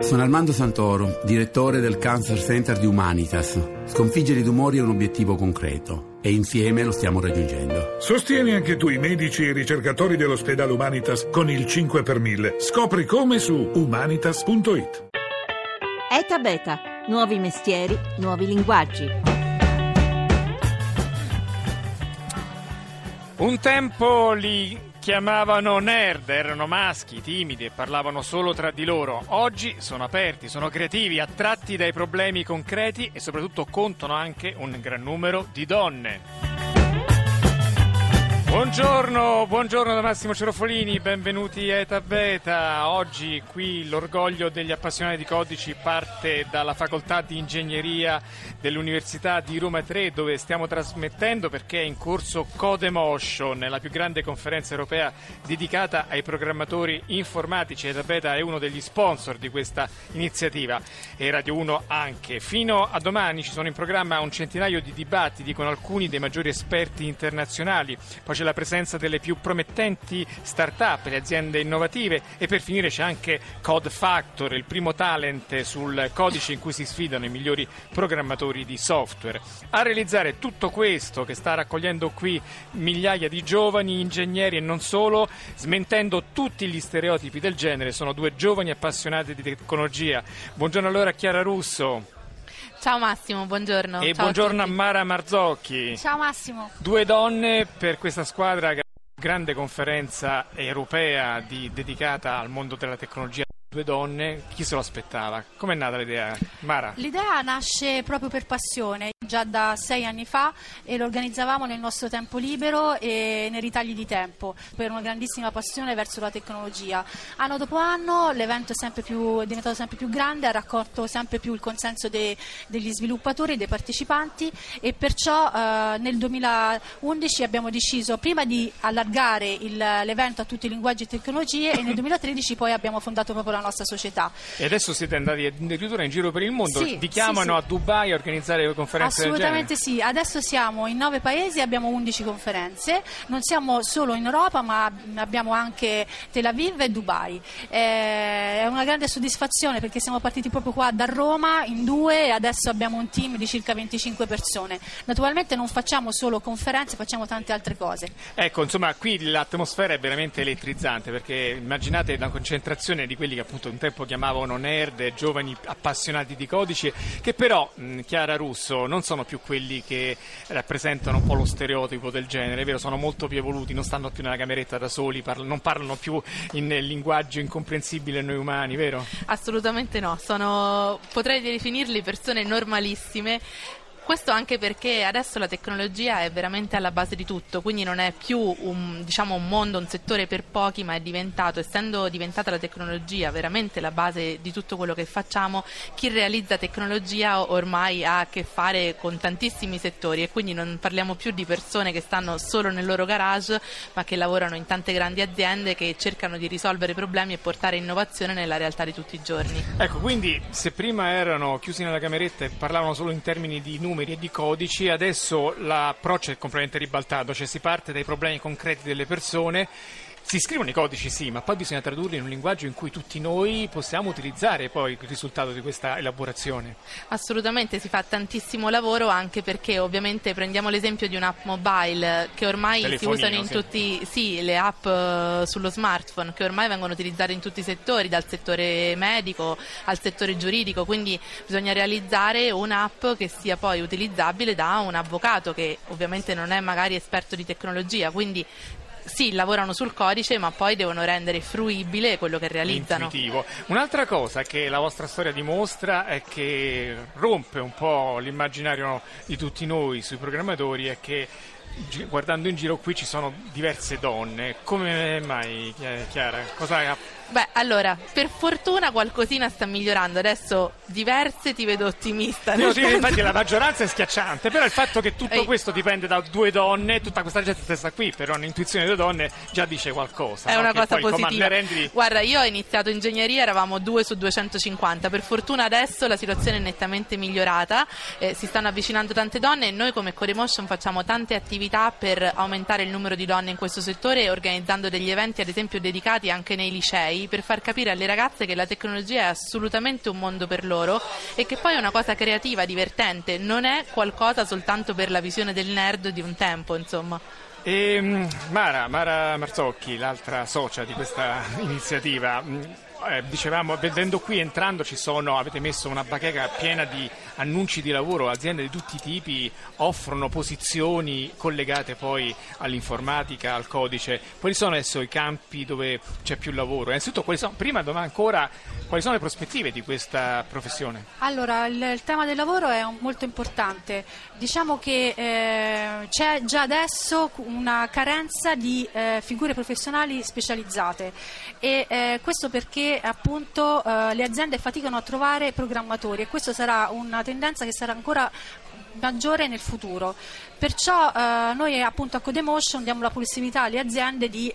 Sono Armando Santoro, direttore del Cancer Center di Humanitas. Sconfiggere i tumori è un obiettivo concreto e insieme lo stiamo raggiungendo. Sostieni anche tu i medici e i ricercatori dell'ospedale Humanitas con il 5 per 1000. Scopri come su humanitas.it. ETA-BETA, nuovi mestieri, nuovi linguaggi. Un tempo li chiamavano nerd, erano maschi, timidi e parlavano solo tra di loro. Oggi sono aperti, sono creativi, attratti dai problemi concreti e soprattutto contano anche un gran numero di donne. Buongiorno da Massimo Cerofolini, benvenuti a ETA-BETA. Oggi qui l'orgoglio degli appassionati di codici parte dalla facoltà di ingegneria dell'Università di Roma 3, dove stiamo trasmettendo perché è in corso Codemotion, la più grande conferenza europea dedicata ai programmatori informatici. ETA-BETA è uno degli sponsor di questa iniziativa e Radio 1 anche. Fino a domani ci sono in programma un centinaio di dibattiti con alcuni dei maggiori esperti internazionali, poi c'è la presenza delle più promettenti start-up, le aziende innovative e per finire c'è anche Code Factor, il primo talent sul codice in cui si sfidano i migliori programmatori di software. A realizzare tutto questo, che sta raccogliendo qui migliaia di giovani ingegneri e non solo, smentendo tutti gli stereotipi del genere, sono due giovani appassionati di tecnologia. Buongiorno allora a Chiara Russo. Ciao Massimo, buongiorno. E ciao, buongiorno a Mara Marzocchi. Ciao Massimo. Due donne per questa squadra, grande conferenza europea dedicata al mondo della tecnologia. Due donne, chi se lo aspettava? Com'è nata l'idea, Mara? L'idea nasce proprio per passione, già da 6 anni fa, e lo organizzavamo nel nostro tempo libero e nei ritagli di tempo, per una grandissima passione verso la tecnologia. Anno dopo anno l'evento è diventato sempre più grande, ha raccolto sempre più il consenso degli sviluppatori, dei partecipanti, e perciò nel 2011 abbiamo deciso prima di allargare l'evento a tutti i linguaggi e tecnologie, e nel 2013 poi abbiamo fondato proprio la nostra società. E adesso siete andati addirittura in giro per il mondo, vi chiamano a Dubai a organizzare le conferenze del genere? Assolutamente sì, adesso siamo in 9 paesi e abbiamo 11 conferenze, non siamo solo in Europa ma abbiamo anche Tel Aviv e Dubai. È una grande soddisfazione perché siamo partiti proprio qua da Roma in 2 e adesso abbiamo un team di circa 25 persone. Naturalmente non facciamo solo conferenze, facciamo tante altre cose. Ecco, insomma, qui l'atmosfera è veramente elettrizzante perché immaginate la concentrazione di quelli che appunto un tempo chiamavano nerd, giovani appassionati di codici, che però, Chiara Russo, non sono più quelli che rappresentano un po' lo stereotipo del genere, è vero, sono molto più evoluti, non stanno più nella cameretta da soli, non parlano più in linguaggio incomprensibile a noi umani, vero? Assolutamente no, potrei definirli persone normalissime. Questo anche perché adesso la tecnologia è veramente alla base di tutto, quindi non è più un mondo, un settore per pochi, ma è diventato, essendo diventata la tecnologia veramente la base di tutto quello che facciamo, chi realizza tecnologia ormai ha a che fare con tantissimi settori, e quindi non parliamo più di persone che stanno solo nel loro garage, ma che lavorano in tante grandi aziende che cercano di risolvere problemi e portare innovazione nella realtà di tutti i giorni. Ecco, quindi se prima erano chiusi nella cameretta e parlavano solo in termini di numeri e di codici, adesso l'approccio è completamente ribaltato, cioè si parte dai problemi concreti delle persone, si scrivono i codici sì, ma poi bisogna tradurli in un linguaggio in cui tutti noi possiamo utilizzare poi il risultato di questa elaborazione. Assolutamente, si fa tantissimo lavoro, anche perché ovviamente prendiamo l'esempio di un'app mobile che ormai si usano in tutti, sì, le app sullo smartphone che ormai vengono utilizzate in tutti i settori, dal settore medico al settore giuridico, quindi bisogna realizzare un'app che sia poi utilizzabile da un avvocato che ovviamente non è magari esperto di tecnologia, quindi sì, lavorano sul codice, ma poi devono rendere fruibile quello che realizzano. Intuitivo. Un'altra cosa che la vostra storia dimostra è che rompe un po' l'immaginario di tutti noi sui programmatori, è che guardando in giro qui ci sono diverse donne. Come mai, Chiara? Beh, allora, per fortuna qualcosina sta migliorando, adesso diverse ti vedo ottimista. Infatti la maggioranza è schiacciante, però il fatto che tutto questo dipende da 2 donne, tutta questa gente stessa qui, per un'intuizione di 2 donne, già dice qualcosa. È una cosa positiva. Guarda, io ho iniziato ingegneria, eravamo 2 su 250, per fortuna adesso la situazione è nettamente migliorata, si stanno avvicinando tante donne e noi come Codemotion facciamo tante attività per aumentare il numero di donne in questo settore, organizzando degli eventi ad esempio dedicati anche nei licei, noi per far capire alle ragazze che la tecnologia è assolutamente un mondo per loro e che poi è una cosa creativa, divertente, non è qualcosa soltanto per la visione del nerd di un tempo, insomma. E Mara Marzocchi, l'altra socia di questa iniziativa, dicevamo, vedendo qui, entrando, avete messo una bacheca piena di annunci di lavoro, aziende di tutti i tipi offrono posizioni collegate poi all'informatica, al codice. Quali sono adesso i campi dove c'è più lavoro? Innanzitutto, quali sono le prospettive di questa professione? Allora, il tema del lavoro è molto importante. Diciamo che c'è già adesso una carenza di figure professionali specializzate e questo perché appunto le aziende faticano a trovare programmatori, e questa sarà una tendenza che sarà ancora maggiore nel futuro. Perciò noi appunto a Codemotion diamo la possibilità alle aziende di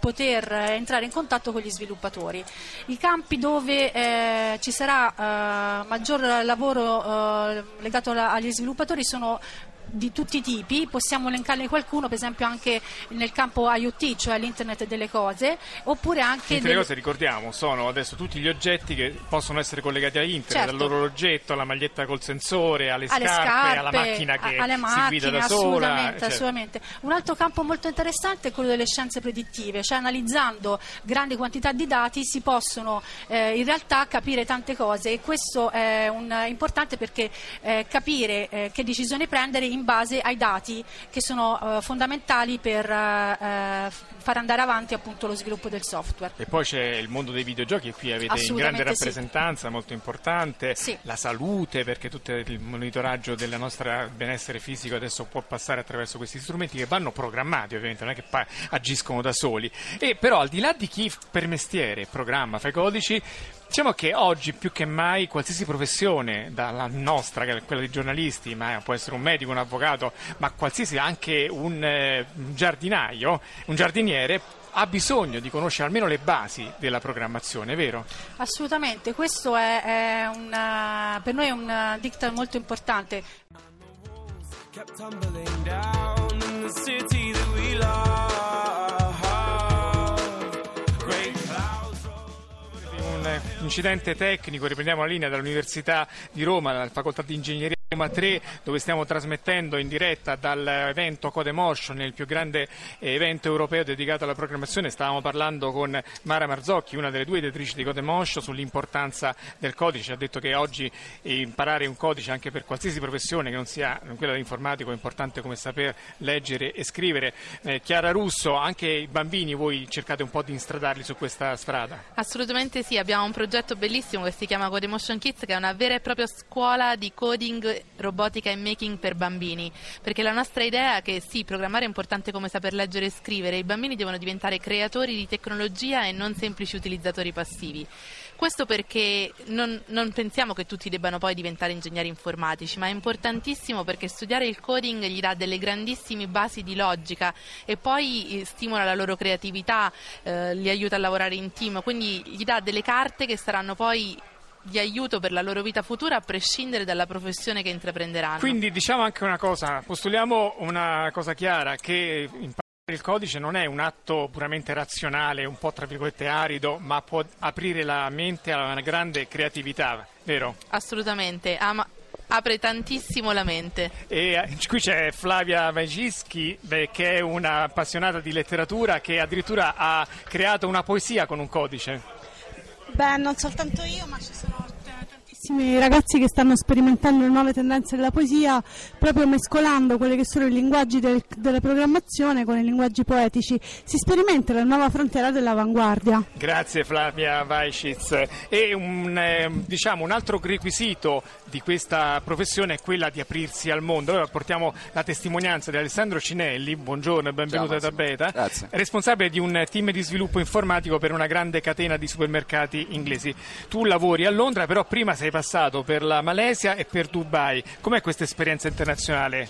poter entrare in contatto con gli sviluppatori. I campi dove ci sarà maggior lavoro legato agli sviluppatori sono di tutti i tipi, possiamo elencarne qualcuno, per esempio anche nel campo IoT, cioè l'internet delle cose, oppure anche... L'internet delle cose, ricordiamo, sono adesso tutti gli oggetti che possono essere collegati a internet, certo, dall'orologetto alla maglietta col sensore, alle scarpe, alla macchina che si guida da sola. Assolutamente. Un altro campo molto interessante è quello delle scienze predittive, cioè analizzando grandi quantità di dati si possono in realtà capire tante cose, e questo è importante perché capire che decisioni prendere in base ai dati che sono fondamentali per far andare avanti appunto lo sviluppo del software. E poi c'è il mondo dei videogiochi, qui avete in grande rappresentanza, sì, molto importante, sì, la salute, perché tutto il monitoraggio del nostro benessere fisico adesso può passare attraverso questi strumenti che vanno programmati, ovviamente non è che agiscono da soli. E però al di là di chi per mestiere programma, fa i codici, diciamo che oggi più che mai qualsiasi professione, dalla nostra, che è quella di giornalisti, ma può essere un medico, un avvocato, ma qualsiasi, anche un giardinaio, un giardiniere, ha bisogno di conoscere almeno le basi della programmazione, vero? Assolutamente, questo è per noi è un diktat molto importante. Incidente tecnico, riprendiamo la linea dall'Università di Roma, dalla Facoltà di Ingegneria Roma 3, dove stiamo trasmettendo in diretta dall'evento Codemotion, il più grande evento europeo dedicato alla programmazione. Stavamo parlando con Mara Marzocchi, una delle due editrici di Codemotion, sull'importanza del codice. Ha detto che oggi imparare un codice anche per qualsiasi professione che non sia quella dell'informatico è importante come saper leggere e scrivere. Chiara Russo, anche i bambini voi cercate un po' di instradarli su questa strada? Assolutamente sì, abbiamo un progetto bellissimo che si chiama Codemotion Kids, che è una vera e propria scuola di coding, robotica e making per bambini, perché la nostra idea è che sì, programmare è importante come saper leggere e scrivere, i bambini devono diventare creatori di tecnologia e non semplici utilizzatori passivi. Questo perché non pensiamo che tutti debbano poi diventare ingegneri informatici, ma è importantissimo perché studiare il coding gli dà delle grandissime basi di logica e poi stimola la loro creatività, li aiuta a lavorare in team, quindi gli dà delle carte che saranno poi di aiuto per la loro vita futura, a prescindere dalla professione che intraprenderanno. Quindi diciamo anche una cosa, postuliamo una cosa chiara, che il codice non è un atto puramente razionale, un po' tra virgolette arido, ma può aprire la mente a una grande creatività, vero? Assolutamente, apre tantissimo la mente. E qui c'è Flavia Magischi, che è una appassionata di letteratura, che addirittura ha creato una poesia con un codice. Beh, non soltanto io, ma ci sono tantissimi ragazzi che stanno sperimentando le nuove tendenze della poesia, proprio mescolando quelli che sono i linguaggi della programmazione con i linguaggi poetici. Si sperimenta la nuova frontiera dell'avanguardia. Grazie Flavia Vaicic. E un altro requisito di questa professione è quella di aprirsi al mondo. Allora portiamo la testimonianza di Alessandro Cinelli, buongiorno e benvenuto ad ETA-BETA, grazie, responsabile di un team di sviluppo informatico per una grande catena di supermercati inglesi. Tu lavori a Londra, però prima sei passato per la Malesia e per Dubai. Com'è questa esperienza internazionale?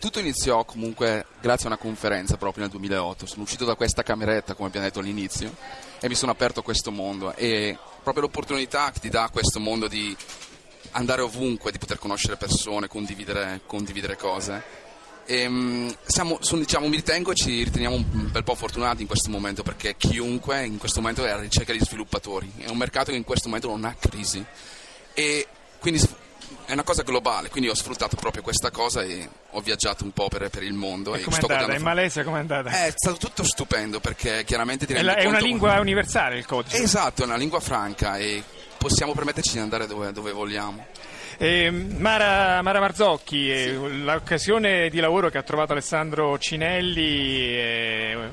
Tutto iniziò comunque grazie a una conferenza proprio nel 2008. Sono uscito da questa cameretta, come abbiamo detto all'inizio, e mi sono aperto a questo mondo, e proprio l'opportunità che ti dà questo mondo di andare ovunque, di poter conoscere persone, condividere cose, Mi riteniamo un bel po' fortunati in questo momento, perché chiunque in questo momento è alla ricerca di sviluppatori, è un mercato che in questo momento non ha crisi, e quindi è una cosa globale, quindi ho sfruttato proprio questa cosa e ho viaggiato un po' per il mondo. E com'è andata? In Malesia com'è andata? È stato tutto stupendo, perché chiaramente ti rendi conto... È una lingua universale il codice. Esatto, è una lingua franca e possiamo permetterci di andare dove vogliamo. Mara Marzocchi, sì. L'occasione di lavoro che ha trovato Alessandro Cinelli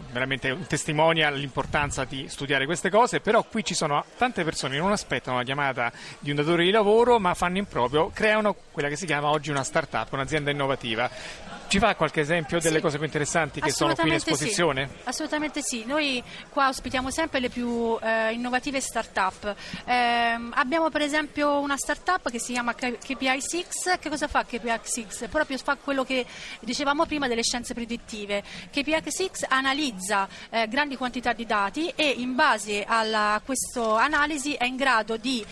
veramente testimonia l'importanza di studiare queste cose, però qui ci sono tante persone che non aspettano la chiamata di un datore di lavoro, ma fanno in proprio, creano quella che si chiama oggi una start-up, un'azienda innovativa. Ci fa qualche esempio delle cose più interessanti che sono qui in esposizione? Sì. Assolutamente sì, noi qua ospitiamo sempre le più innovative start-up. Abbiamo per esempio una start-up che si chiama KPI 6. Che cosa fa KPI 6? Proprio fa quello che dicevamo prima delle scienze predittive. KPI 6 analizza grandi quantità di dati e in base a questa analisi è in grado di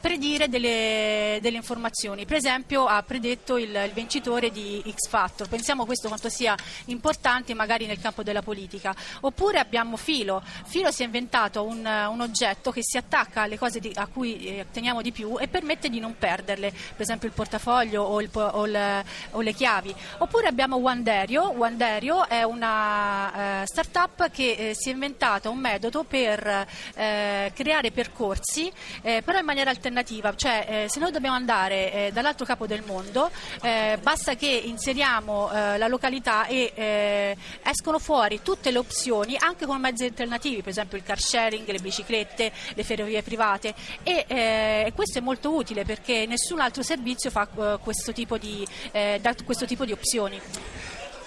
predire delle informazioni. Per esempio ha predetto il vincitore di X Factor. Pensiamo questo quanto sia importante magari nel campo della politica. Oppure abbiamo Filo. Filo si è inventato un oggetto che si attacca alle cose a cui teniamo di più e permette di non perderle, per esempio il portafoglio o le chiavi. Oppure abbiamo Wanderio. Wanderio è una start-up che si è inventato un metodo per creare percorsi, però in maniera alternativa, cioè se noi dobbiamo andare dall'altro capo del mondo, basta che inseriamo la località e escono fuori tutte le opzioni, anche con mezzi alternativi, per esempio il car sharing, le biciclette, le ferrovie private, e questo è molto utile perché nessun altro servizio fa questo tipo di opzioni.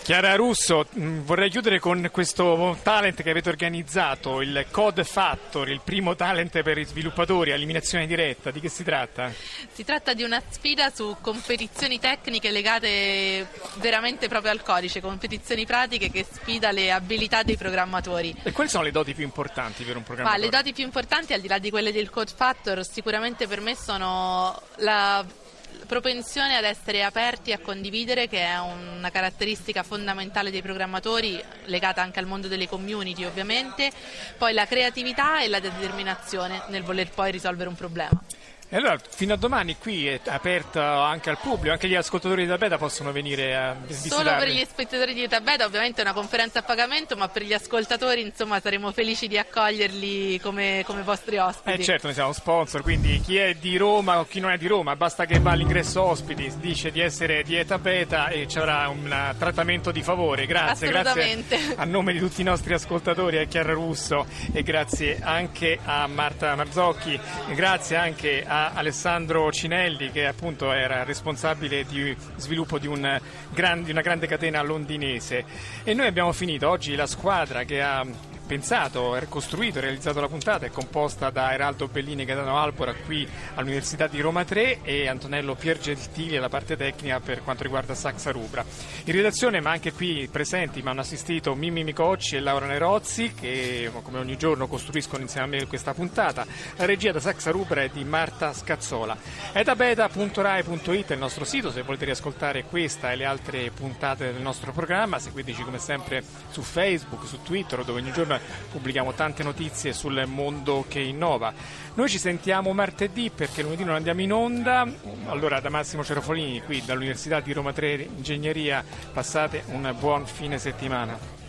Chiara Russo, vorrei chiudere con questo talent che avete organizzato, il Code Factor, il primo talent per i sviluppatori, eliminazione diretta. Di che si tratta? Si tratta di una sfida su competizioni tecniche legate veramente proprio al codice, competizioni pratiche che sfida le abilità dei programmatori. E quali sono le doti più importanti per un programmatore? Le doti più importanti, al di là di quelle del Code Factor, sicuramente per me sono la propensione ad essere aperti a condividere, che è una caratteristica fondamentale dei programmatori, legata anche al mondo delle community ovviamente, poi la creatività e la determinazione nel voler poi risolvere un problema. E allora fino a domani qui è aperta anche al pubblico, anche gli ascoltatori di ETA-BETA possono venire a visitarvi. Solo per gli spettatori di ETA-BETA ovviamente è una conferenza a pagamento, ma per gli ascoltatori insomma saremo felici di accoglierli come vostri ospiti. Certo, noi siamo sponsor, quindi chi è di Roma o chi non è di Roma basta che va all'ingresso ospiti, dice di essere di ETA-BETA e ci avrà un trattamento di favore. Grazie a nome di tutti i nostri ascoltatori, a Chiara Russo, e grazie anche a Marta Marzocchi, e grazie anche a Alessandro Cinelli, che appunto era responsabile di sviluppo di una grande catena londinese. E noi abbiamo finito oggi. La squadra che ha pensato, costruito e realizzato la puntata è composta da Eraldo Bellini e Gaetano Albora qui all'Università di Roma 3 e Antonello Piergentili alla parte tecnica per quanto riguarda Saxa Rubra. In redazione, ma anche qui presenti, mi hanno assistito Mimmi Micocci e Laura Nerozzi, che come ogni giorno costruiscono insieme a me questa puntata. La regia da Saxa Rubra è di Marta Scazzola. ETA-BETA.rai.it è il nostro sito, se volete riascoltare questa e le altre puntate del nostro programma. Seguiteci come sempre su Facebook, su Twitter, dove ogni giorno pubblichiamo tante notizie sul mondo che innova. Noi ci sentiamo martedì, perché lunedì non andiamo in onda. Allora, da Massimo Cerofolini qui dall'Università di Roma 3 Ingegneria, passate un buon fine settimana.